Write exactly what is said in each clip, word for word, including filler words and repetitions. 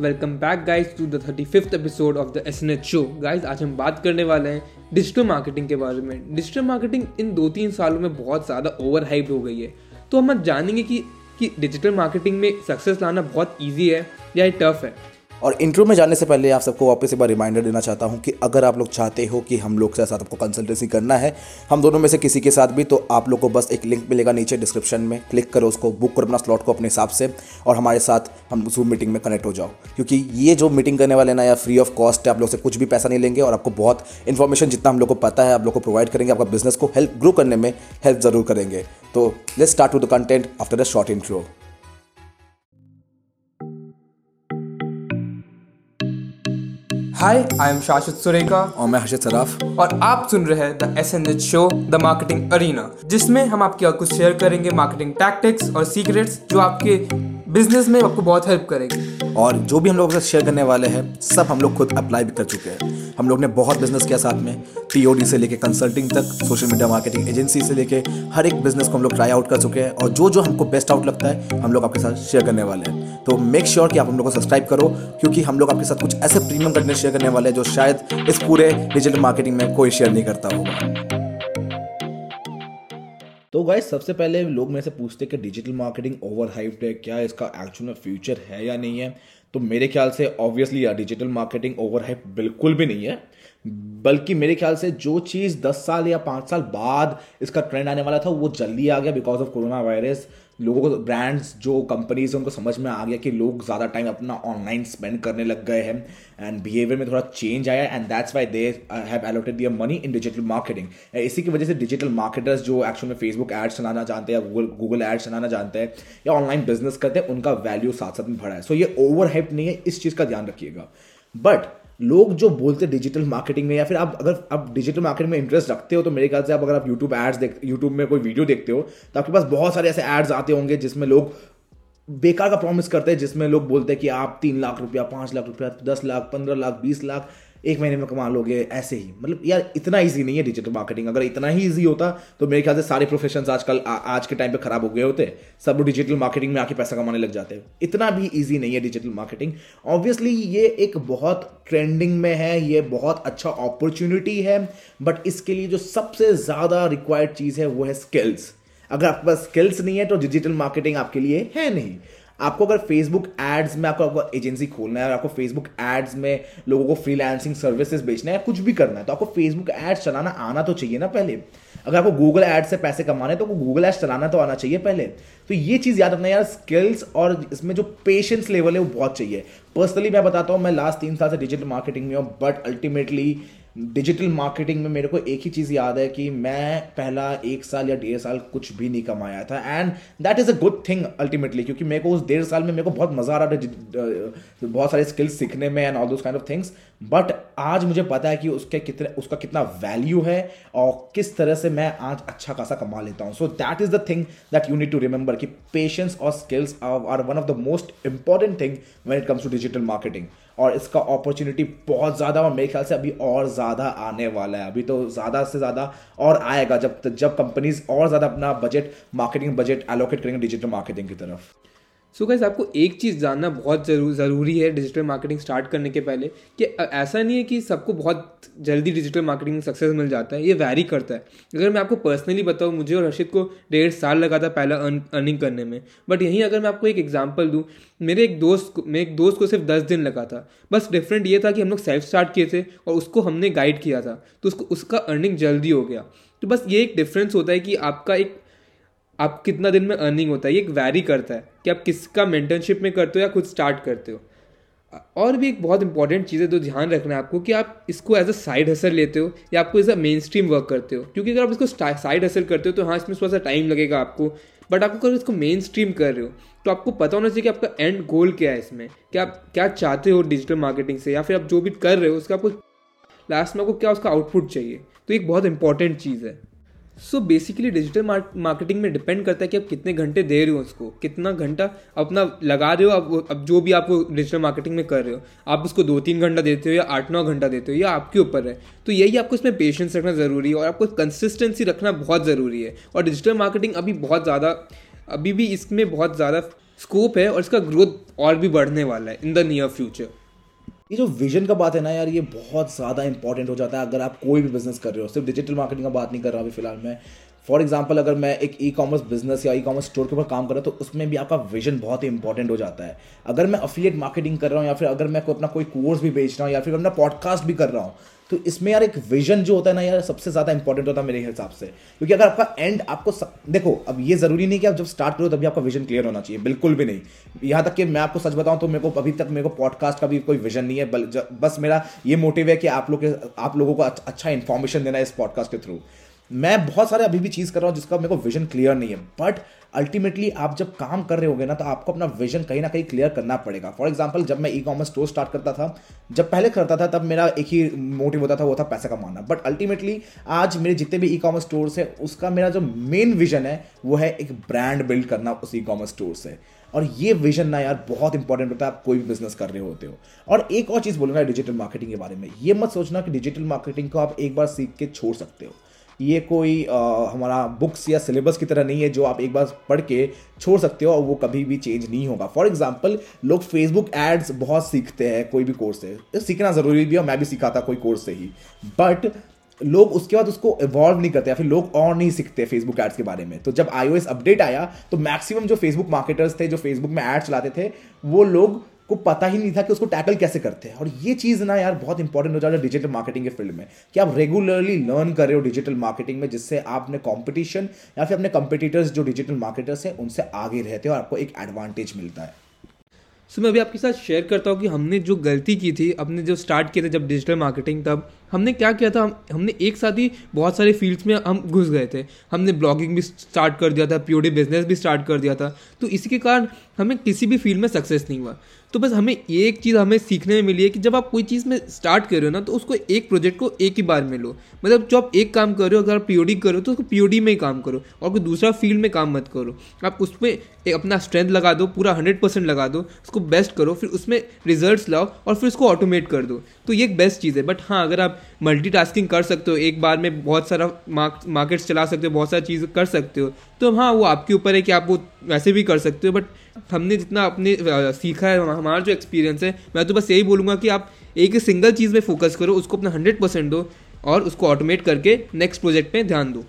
Welcome back guys to the thirty fifth episode of the S N H show. Guys आज हम बात करने वाले हैं डिजिटल मार्केटिंग के बारे में। डिजिटल मार्केटिंग इन दो तीन सालों में बहुत ज़्यादा ओवर हाइप्ड हो गई है, तो हम आज जानेंगे कि कि डिजिटल मार्केटिंग में सक्सेस लाना बहुत ईजी है या टफ है। और इंट्रो में जाने से पहले आप सबको वापस एक बार रिमाइंडर देना चाहता हूं कि अगर आप लोग चाहते हो कि हम लोग के साथ आपको कंसल्टेंसी करना है, हम दोनों में से किसी के साथ भी, तो आप लोग को बस एक लिंक मिलेगा नीचे डिस्क्रिप्शन में, क्लिक करो उसको, बुक करो अपना स्लॉट को अपने हिसाब से और हमारे साथ हम जूम मीटिंग में कनेक्ट हो जाओ, क्योंकि ये जो मीटिंग करने वाले ना या फ्री ऑफ कॉस्ट है। आप लोग से कुछ भी पैसा नहीं लेंगे और आपको बहुत इन्फॉर्मेशन जितना हम लोग को पता है आप लोग को प्रोवाइड करेंगे, आपका बिजनेस को हेल्प ग्रो करने में हेल्प जरूर करेंगे। तो let's start with the content after the short intro. Hi, I am Shashwat Sureka और मैं हर्षित सराफ, और आप सुन रहे हैं the S N H show, the marketing arena, जिसमें हम आपके और कुछ शेयर करेंगे मार्केटिंग टैक्टिक्स और सीक्रेट्स जो आपके बिजनेस में आपको बहुत हेल्प करेंगे। और जो भी हम लोग शेयर करने वाले हैं सब हम लोग खुद अप्लाई भी कर चुके हैं। हम लोग ने बहुत बिजनेस किया साथ में, पी ओ डी से लेके कंसल्टिंग तक, सोशल मीडिया मार्केटिंग एजेंसी से लेके हर एक बिजनेस को हम लोग ट्राई आउट कर चुके हैं, और जो जो हमको बेस्ट आउट लगता है हम लोग आपके साथ शेयर करने वाले हैं। तो मेक श्योर sure कि आप हम लोग को सब्सक्राइब करो, क्योंकि हम लोग आपके साथ कुछ ऐसे प्रीमियम कंटेंट शेयर करने वाले हैं जो शायद इस पूरे डिजिटल मार्केटिंग में कोई शेयर नहीं करता होगा। तो गाइस सबसे पहले लोग मेरे से पूछते हैं कि डिजिटल मार्केटिंग ओवर हाइप्ड है क्या, इसका एक्चुअल में फ्यूचर है या नहीं है। तो मेरे ख्याल से ऑब्वियसली यार डिजिटल मार्केटिंग ओवर हाइप बिल्कुल भी नहीं है, बल्कि मेरे ख्याल से जो चीज़ दस साल या पाँच साल बाद इसका ट्रेंड आने वाला था वो जल्दी आ गया बिकॉज ऑफ कोरोना वायरस। लोगों को, ब्रांड्स जो कंपनीज हैं उनको समझ में आ गया कि लोग ज़्यादा टाइम अपना ऑनलाइन स्पेंड करने लग गए हैं, एंड बिहेवियर में थोड़ा चेंज आया, and that's why they have allocated their money in digital marketing. इसी की वजह से डिजिटल मार्केटर्स जो एक्चुअल में फेसबुक एड्स चलाना जानते हैं, गूगल गूगल एड्स चलाना जानते हैं या ऑनलाइन बिजनेस करते हैं, उनका वैल्यू साथ साथ में बढ़ा है। सो ये ओवर हाइप नहीं है, इस चीज़ का ध्यान रखिएगा। बट लोग जो बोलते डिजिटल मार्केटिंग में, या फिर आप अगर आप डिजिटल मार्केटिंग में इंटरेस्ट रखते हो तो मेरे ख्याल से आप अगर आप यूट्यूब एड्स देख यूट्यूब में कोई वीडियो देखते हो तो आपके पास बहुत सारे ऐसे एड्स आते होंगे जिसमें लोग बेकार का प्रॉमिस करते हैं, जिसमें लोग बोलते हैं कि आप तीन लाख रुपया पाँच लाख रुपया दस लाख पंद्रह लाख बीस लाख एक महीने में कमा लोगे, ऐसे ही। मतलब यार इतना ईजी नहीं है डिजिटल मार्केटिंग। अगर इतना ही ईजी होता तो मेरे ख्याल से सारे प्रोफेशंस आजकल आज के टाइम पे खराब हो गए होते, सब डिजिटल मार्केटिंग में आके पैसा कमाने लग जाते। इतना भी ईजी नहीं है डिजिटल मार्केटिंग। ऑब्वियसली ये एक बहुत ट्रेंडिंग में है, ये बहुत अच्छा अपॉर्चुनिटी है, बट इसके लिए जो सबसे ज़्यादा रिक्वायर्ड चीज़ है वो है स्किल्स। अगर आपके पास स्किल्स नहीं है तो डिजिटल मार्केटिंग आपके लिए है नहीं। आपको अगर फेसबुक एड्स में आपको, आपको एजेंसी खोलना है और आपको फेसबुक एड्स में लोगों को फ्रीलांसिंग सर्विसेज बेचना है, कुछ भी करना है, तो आपको फेसबुक एड्स चलाना आना तो चाहिए ना पहले। अगर आपको गूगल एड्स से पैसे कमाने हैं तो आपको गूगल एड्स चलाना तो आना चाहिए पहले। तो ये चीज़ याद रखना यार, स्किल्स और इसमें जो पेशेंस लेवल है वो बहुत चाहिए। पर्सनली मैं बताता हूँ, मैं लास्ट तीन साल से डिजिटल मार्केटिंग में हूँ, बट अल्टीमेटली डिजिटल मार्केटिंग में मेरे को एक ही चीज़ याद है कि मैं पहला एक साल या डेढ़ साल कुछ भी नहीं कमाया था, and that is a good thing ultimately, क्योंकि मेरे को उस डेढ़ साल में मेरे को बहुत मज़ा आ रहा था बहुत सारे स्किल्स सीखने में and all those kind of things. But आज मुझे पता है कि उसके कितने उसका कितना वैल्यू है और किस तरह से मैं आज अच्छा खासा कमा लेता हूँ। So that is the thing that you need to remember कि पेशेंस और skills are one of the most important thing when it comes to digital marketing. और इसका अपॉर्चुनिटी बहुत ज़्यादा, और मेरे ख्याल से अभी और ज़्यादा आने वाला है। अभी तो ज़्यादा से ज़्यादा और आएगा जब जब कंपनीज और ज़्यादा अपना बजट, मार्केटिंग बजट एलोकेट करेंगे डिजिटल मार्केटिंग की तरफ। सो गाइस आपको एक चीज़ जानना बहुत जरूर ज़रूरी है डिजिटल मार्केटिंग स्टार्ट करने के पहले, कि ऐसा नहीं है कि सबको बहुत जल्दी डिजिटल मार्केटिंग में सक्सेस मिल जाता है, ये वैरी करता है। अगर मैं आपको पर्सनली बताऊँ, मुझे और हर्षित को डेढ़ साल लगा था पहला अर्न अर्निंग करने में। बट यहीं अगर मैं आपको एक एग्जांपल दूँ, मेरे एक दोस्त को मेरे एक दोस्त को सिर्फ दस दिन लगा था। बस डिफरेंट ये था कि हम लोग सेल्फ स्टार्ट किए थे और उसको हमने गाइड किया था, तो उसको उसका अर्निंग जल्दी हो गया। तो बस ये एक डिफरेंस होता है कि आपका एक आप कितना दिन में अर्निंग होता है, ये एक वैरी करता है कि आप किसका मेंटरशिप में करते हो या खुद स्टार्ट करते हो। और भी एक बहुत इंपॉर्टेंट चीज़ है जो ध्यान रखना है आपको, कि आप इसको एज अ साइड हसल लेते हो या आपको as a mainstream work करते हो। क्योंकि अगर आप इसको साइड हसल करते हो तो हाँ इसमें थोड़ा सा टाइम लगेगा आपको, बट आपको अगर इसको मेन स्ट्रीम कर रहे हो तो आपको पता होना चाहिए कि आपका एंड गोल क्या है इसमें, कि आप क्या चाहते हो डिजिटल मार्केटिंग से, या फिर आप जो भी कर रहे हो उसका आपको लास्ट में आपको क्या उसका आउटपुट चाहिए। तो एक बहुत इंपॉर्टेंट चीज़ है। सो बेसिकली डिजिटल मार्केटिंग में डिपेंड करता है कि आप कितने घंटे दे रहे हो उसको, कितना घंटा अपना लगा रहे हो। अब अब जो भी आप डिजिटल मार्केटिंग में कर रहे हो, आप उसको दो तीन घंटा देते हो या आठ नौ घंटा देते हो, या आपके ऊपर है। तो यही आपको इसमें पेशेंस रखना ज़रूरी है और आपको कंसिस्टेंसी रखना बहुत ज़रूरी है। और डिजिटल मार्केटिंग अभी बहुत ज़्यादा अभी भी इसमें बहुत ज़्यादा स्कोप है और इसका ग्रोथ और भी बढ़ने वाला है इन द नियर फ्यूचर। ये जो विजन का बात है ना यार, ये बहुत ज़्यादा इंपॉर्टेंट हो जाता है अगर आप कोई भी बिजनेस कर रहे हो। सिर्फ डिजिटल मार्केटिंग का बात नहीं कर रहा अभी फिलहाल मैं। फॉर एग्जाम्पल अगर मैं एक ई कॉमर्स बिजनेस या ई कॉमर्स स्टोर के ऊपर काम कर रहा हूँ तो उसमें भी आपका विजन बहुत ही इंपॉर्टेंट हो जाता है। अगर मैं अफिलिएट मार्केटिंग कर रहा हूँ या फिर अगर मैं को अपना कोई कोर्स भी बेच रहा हूँ या फिर अपना पॉडकास्ट भी कर रहा हूँ तो इसमें यार एक विजन जो होता है ना यार सबसे ज़्यादा इंपॉर्टेंट होता है मेरे हिसाब से। क्योंकि अगर आपका एंड आपको स... देखो अब ये ज़रूरी नहीं कि आप जब स्टार्ट करो तभी आपका विजन क्लियर होना चाहिए, बिल्कुल भी नहीं। यहाँ तक कि मैं आपको सच बताऊँ तो मेरे को अभी तक मेरे को पॉडकास्ट का भी कोई विजन नहीं है। बस मेरा ये मोटिव है कि आप लोग आप लोगों को अच्छा इन्फॉर्मेशन देना है इस पॉडकास्ट के थ्रू। मैं बहुत सारे अभी भी चीज़ कर रहा हूँ जिसका मेरे को विजन क्लियर नहीं है, बट अल्टीमेटली आप जब काम कर रहे होगे ना तो आपको अपना विजन कहीं ना कहीं क्लियर करना पड़ेगा। फॉर एग्जाम्पल जब मैं ई कॉमर्स स्टोर स्टार्ट करता था, जब पहले करता था तब मेरा एक ही मोटिव होता था, वो था पैसा कमाना। बट अल्टीमेटली आज मेरे जितने भी ई कॉमर्स स्टोर्स है उसका मेरा जो मेन विजन है वो है एक ब्रांड बिल्ड करना उस ई कॉमर्स स्टोर से। और ये विजन ना यार बहुत इंपॉर्टेंट होता है आप कोई भी बिजनेस कर रहे होते हो। और एक और चीज़ बोलूँगा डिजिटल मार्केटिंग के बारे में, ये मत सोचना कि डिजिटल मार्केटिंग को आप एक बार सीख के छोड़ सकते हो। ये कोई आ, हमारा बुक्स या सिलेबस की तरह नहीं है जो आप एक बार पढ़ के छोड़ सकते हो और वो कभी भी चेंज नहीं होगा। फॉर एग्जांपल लोग फेसबुक एड्स बहुत सीखते हैं, कोई भी कोर्स से सीखना ज़रूरी भी है, मैं भी सीखा था कोई कोर्स से ही, बट लोग उसके बाद उसको इवॉल्व नहीं करते या फिर लोग और नहीं सीखते फेसबुक एड्स के बारे में। तो जब iOS अपडेट आया तो मैक्सिमम जो फेसबुक मार्केटर्स थे जो फेसबुक में एड्स चलाते थे वो लोग को पता ही नहीं था कि उसको टैकल कैसे करते हैं। और ये चीज़ ना यार बहुत इंपॉर्टेंट हो जाता है डिजिटल मार्केटिंग के फील्ड में कि आप रेगुलरली लर्न कर रहे हो डिजिटल मार्केटिंग में, जिससे आपने कंपटीशन या फिर अपने कंपटीटर्स जो डिजिटल मार्केटर्स हैं उनसे आगे रहते हो और आपको एक एडवांटेज मिलता है। सो मैं अभी आपके साथ शेयर करता हूँ कि हमने जो गलती की थी अपने जो स्टार्ट किए थे जब डिजिटल मार्केटिंग, तब हमने क्या किया था, हम, हमने एक साथ ही बहुत सारे फील्ड्स में हम घुस गए थे। हमने ब्लॉगिंग भी स्टार्ट कर दिया था, पीओडी बिजनेस भी स्टार्ट कर दिया था, तो इसी के कारण हमें किसी भी फील्ड में सक्सेस नहीं हुआ। तो बस हमें एक चीज़ हमें सीखने में मिली है कि जब आप कोई चीज़ में स्टार्ट कर रहे हो ना तो उसको एक प्रोजेक्ट को एक ही बार में लो। मतलब जो आप एक काम कर रहे हो, अगर आप पीओडी कर रहे हो तो उसको पीओडी में ही काम करो और कोई दूसरा फील्ड में काम मत करो। आप उसमें अपना स्ट्रेंथ लगा दो, पूरा हंड्रेड परसेंट लगा दो, उसको बेस्ट करो, फिर उसमें रिजल्ट्स लाओ और फिर उसको ऑटोमेट कर दो। तो ये एक बेस्ट चीज़ है। बट हाँ, अगर आप मल्टीटास्किंग कर सकते हो, एक बार में बहुत सारा मार्केट्स चला सकते हो, बहुत सारी चीज़ कर सकते हो, तो हाँ वो आपके ऊपर है कि आप वो वैसे भी कर सकते हो। बट हमने जितना अपने सीखा है, हमारा जो एक्सपीरियंस है, मैं तो बस यही बोलूँगा कि आप एक ही सिंगल चीज़ में फोकस करो, उसको अपना हंड्रेड परसेंट दो और उसको ऑटोमेट करके नेक्स्ट प्रोजेक्ट पे ध्यान दो।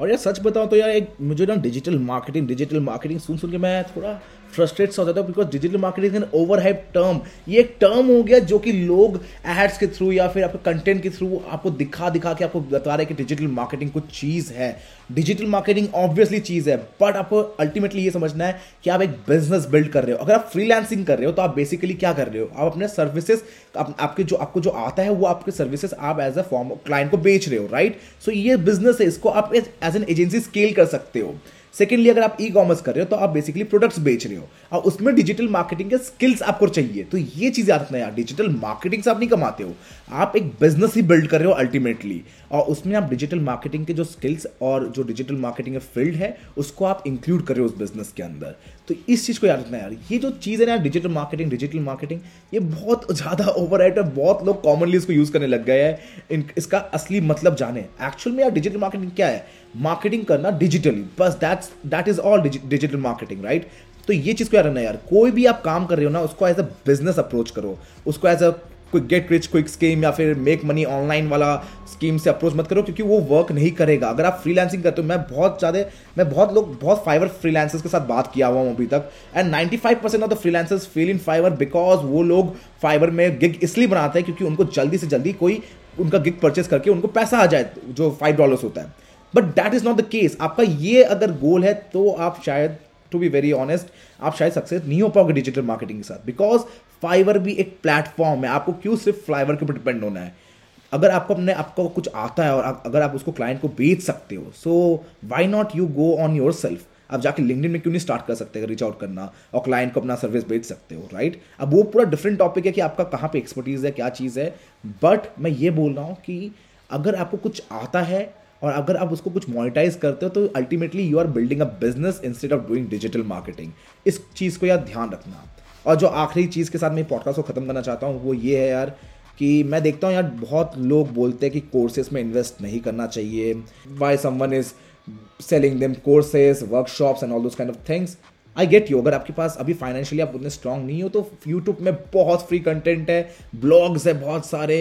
और यार सच बताऊँ तो यार एक मुझे ना डिजिटल मार्केटिंग डिजिटल मार्केटिंग सुन सुन के मैं थोड़ा फ्रस्ट्रेट सा हो जाता है, because digital marketing is an overhype term. ये एक टर्म हो गया जो कि लोग एड्स के थ्रू या फिर आपके कंटेंट के थ्रू आपको दिखा दिखा के आपको बता रहे हैं कि डिजिटल मार्केटिंग कुछ चीज़ है। डिजिटल मार्केटिंग ऑब्वियसली चीज़ है, बट आपको अल्टीमेटली ये समझना है कि आप एक बिजनेस बिल्ड कर रहे हो। अगर आप फ्रीलांसिंग कर रहे हो तो आप बेसिकली क्या कर रहे हो, आप अपने सर्विसेज आप, आपके जो आपको जो आता है वो आपके सर्विसेज आप एज अ फॉर्म क्लाइंट को बेच रहे हो, राइट। सो ये बिजनेस है, इसको आप एज एन एजेंसी स्केल कर सकते हो। सेकेंडली अगर आप ई कॉमर्स कर रहे हो तो आप बेसिकली प्रोडक्ट्स बेच रहे हो और उसमें डिजिटल मार्केटिंग के स्किल्स आपको चाहिए। तो ये चीज़ याद रखना यार, डिजिटल मार्केटिंग से आप नहीं कमाते हो, आप एक बिजनेस ही बिल्ड कर रहे हो अल्टीमेटली, और उसमें आप डिजिटल मार्केटिंग के जो स्किल्स और जो डिजिटल मार्केटिंग फील्ड है उसको आप इंक्लूड कर रहे हो उस बिजनेस के अंदर। तो इस चीज़ को याद रखना यार, ये जो चीज़ है ना डिजिटल मार्केटिंग डिजिटल मार्केटिंग ये बहुत ज़्यादा ओवरहाइप्ड है, बहुत लोग कॉमनली इसको यूज़ करने लग गए हैं। इसका असली मतलब जाने, एक्चुअल में यार डिजिटल मार्केटिंग क्या है, मार्केटिंग करना डिजिटली, बस that's that is all digital marketing, right. तो ये चीज़ को याद रखना यार, कोई भी आप काम कर रहे हो ना उसको एज अ बिजनेस अप्रोच करो, उसको एज अ कोई गेट रिच क्विक स्कीम या फिर मेक मनी ऑनलाइन वाला स्कीम से अप्रोच मत करो, क्योंकि वो वर्क नहीं करेगा। अगर आप फ्रीलांसिंग करते हो, मैं बहुत ज़्यादा मैं बहुत लोग बहुत फाइवर फ्रीलांसर्स के साथ बात किया हुआ हूँ अभी तक, and ninety-five percent of the freelancers fail in Fiverr because वो लोग फाइवर में गिग इसलिए बनाते हैं क्योंकि उनको जल्दी से जल्दी कोई उनका गिग परचेस करके उनको पैसा आ जाए जो फाइव डॉलर्स होता है। But that is not the case. आपका ये अगर गोल है तो आप शायद टू बी वेरी ऑनेस्ट आप शायद सक्सेस नहीं हो पाओगे डिजिटल मार्केटिंग के साथ, बिकॉज फाइवर भी एक प्लेटफॉर्म है। आपको क्यों सिर्फ फाइवर के ऊपर डिपेंड होना है, अगर आपको अपने आपको कुछ आता है और आप, अगर आप उसको क्लाइंट को बेच सकते हो so why not you go on your self. आप जाके लिंक्डइन में क्यों नहीं स्टार्ट कर सकते रीच आउट करना और क्लाइंट को अपना सर्विस बेच सकते हो, राइट। अब वो पूरा डिफरेंट टॉपिक है कि आपका कहाँ पे एक्सपर्टीज है, क्या चीज़ है, बट मैं ये बोल रहा हूँ कि अगर आपको कुछ आता है और अगर आप उसको कुछ मोनेटाइज करते हो तो ultimately you are building a business instead of doing digital marketing. इस चीज़ को यार ध्यान रखना। और जो आखिरी चीज़ के साथ मैं पॉडकास्ट को ख़त्म करना चाहता हूँ वो ये है यार कि मैं देखता हूँ यार बहुत लोग बोलते हैं कि कोर्सेज में इन्वेस्ट नहीं करना चाहिए, why someone is selling them courses workshops and all those kind of things. I get you, अगर आपके पास अभी फाइनेंशियली आप उतने स्ट्रांग नहीं हो तो यूट्यूब में बहुत फ्री कंटेंट है, ब्लॉग्स है बहुत सारे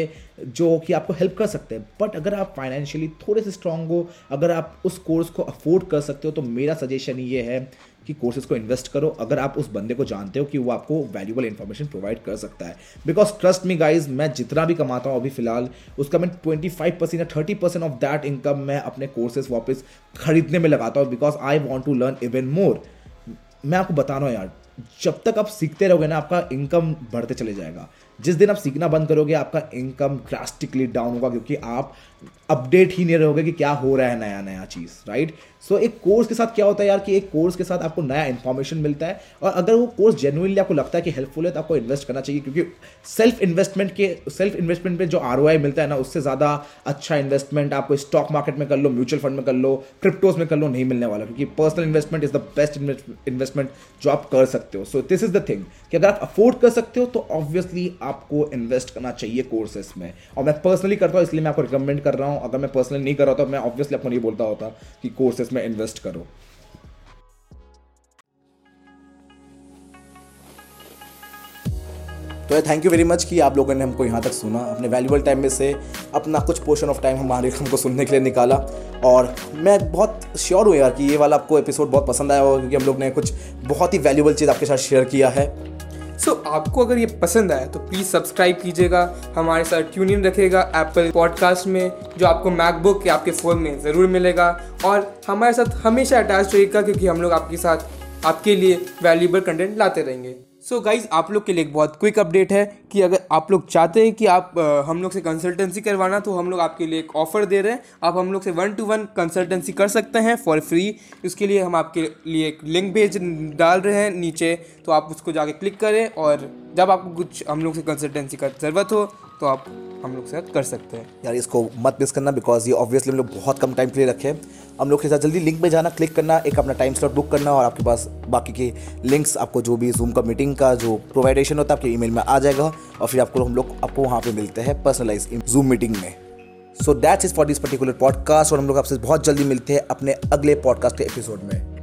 जो कि आपको हेल्प कर सकते हैं। बट अगर आप फाइनेंशियली थोड़े से स्ट्रांग हो, अगर आप उस कोर्स को अफोर्ड कर सकते हो, तो मेरा सजेशन ये है कि कोर्सेज को इन्वेस्ट करो अगर आप उस बंदे को जानते हो कि वो आपको वैल्यूबल इन्फॉर्मेशन प्रोवाइड कर सकता है। बिकॉज ट्रस्ट मी गाइज, मैं जितना भी कमाता हूँ अभी फिलहाल उसका मैं ट्वेंटी फाइव परसेंट या thirty percent of that income मैं अपने कोर्सेज वापस खरीदने में लगाता हूँ because I want to learn even more. मैं आपको बता रहा हूँ यार, जब तक आप सीखते रहोगे ना आपका इनकम बढ़ते चले जाएगा। जिस दिन आप सीखना बंद करोगे आपका इनकम ड्रास्टिकली डाउन होगा क्योंकि आप अपडेट ही नहीं रहोगे कि क्या हो रहा है नया नया चीज़, राइट। सो एक कोर्स के साथ क्या होता है यार कि एक कोर्स के साथ आपको नया इन्फॉर्मेशन मिलता है और अगर वो कोर्स जेन्युइनली आपको लगता है कि हेल्पफुल है तो आपको इन्वेस्ट करना चाहिए क्योंकि सेल्फ इन्वेस्टमेंट के सेल्फ इन्वेस्टमेंट में जो आरओआई मिलता है ना उससे ज़्यादा अच्छा इन्वेस्टमेंट आपको स्टॉक मार्केट में कर लो, म्यूचुअल फंड में कर लो, क्रिप्टोज में कर लो, नहीं मिलने वाला क्योंकि personal investment is the best investment जो आप कर सकते हो। So this is the thing कि अगर आप अफोर्ड कर सकते हो तो ऑब्वियसली आपको इन्वेस्ट करना चाहिए कोर्सेज में। और मैं पर्सनली करता हूँ इसलिए मैं आपको रिकमेंड कर रहा हूँ, अगर मैं पर्सनली नहीं कर रहा तो मैं ऑब्वियसली आपको नहीं बोलता होता कि कोर्सेज में इन्वेस्ट करो। तो थैंक यू वेरी मच कि आप लोगों ने हमको यहाँ तक सुना, अपने वैल्यूबल टाइम में से अपना कुछ पोर्शन ऑफ टाइम हमारे हमको सुनने के लिए निकाला। और मैं बहुत श्योर हूँ यार कि ये वाला आपको एपिसोड बहुत पसंद आया होगा क्योंकि हम लोग ने कुछ बहुत ही वैल्यूबल चीज़ आपके साथ शेयर किया है। सो so, आपको अगर ये पसंद आया तो प्लीज़ सब्सक्राइब कीजिएगा, हमारे साथ ट्यून इन रखिएगा एप्पल पॉडकास्ट में जो आपको मैकबुक या आपके फ़ोन में ज़रूर मिलेगा, और हमारे साथ हमेशा अटैच रहिएगा क्योंकि हम लोग आपके साथ आपके लिए वैल्यूबल कंटेंट लाते रहेंगे। सो so गाइज़, आप लोग के लिए एक बहुत क्विक अपडेट है कि अगर आप लोग चाहते हैं कि आप आ, हम लोग से कंसल्टेंसी करवाना तो हम लोग आपके लिए एक ऑफ़र दे रहे हैं, आप हम लोग से वन टू वन कंसल्टेंसी कर सकते हैं फॉर फ्री। उसके लिए हम आपके लिए एक लिंक भेज डाल रहे हैं नीचे, तो आप उसको जाके क्लिक करें और जब आपको कुछ हम लोग से कंसल्टेंसी का ज़रूरत हो तो आप हम लोग से कर सकते हैं। यार इसको मत मिस करना बिकॉज ये ऑब्वियसली हम लोग बहुत कम टाइम के लिए रखे हैं। हम लोग के साथ जल्दी लिंक में जाना, क्लिक करना, एक अपना टाइम स्लॉट बुक करना और आपके पास बाकी के लिंक्स आपको जो भी जूम का मीटिंग का जो प्रोवाइडेशन होता है आपके ईमेल में आ जाएगा और फिर आपको हम लोग आपको वहाँ पे मिलते हैं पर्सनलाइज जूम मीटिंग में। So that's it for this particular podcast और हम लोग आपसे बहुत जल्दी मिलते हैं अपने अगले पॉडकास्ट के एपिसोड में।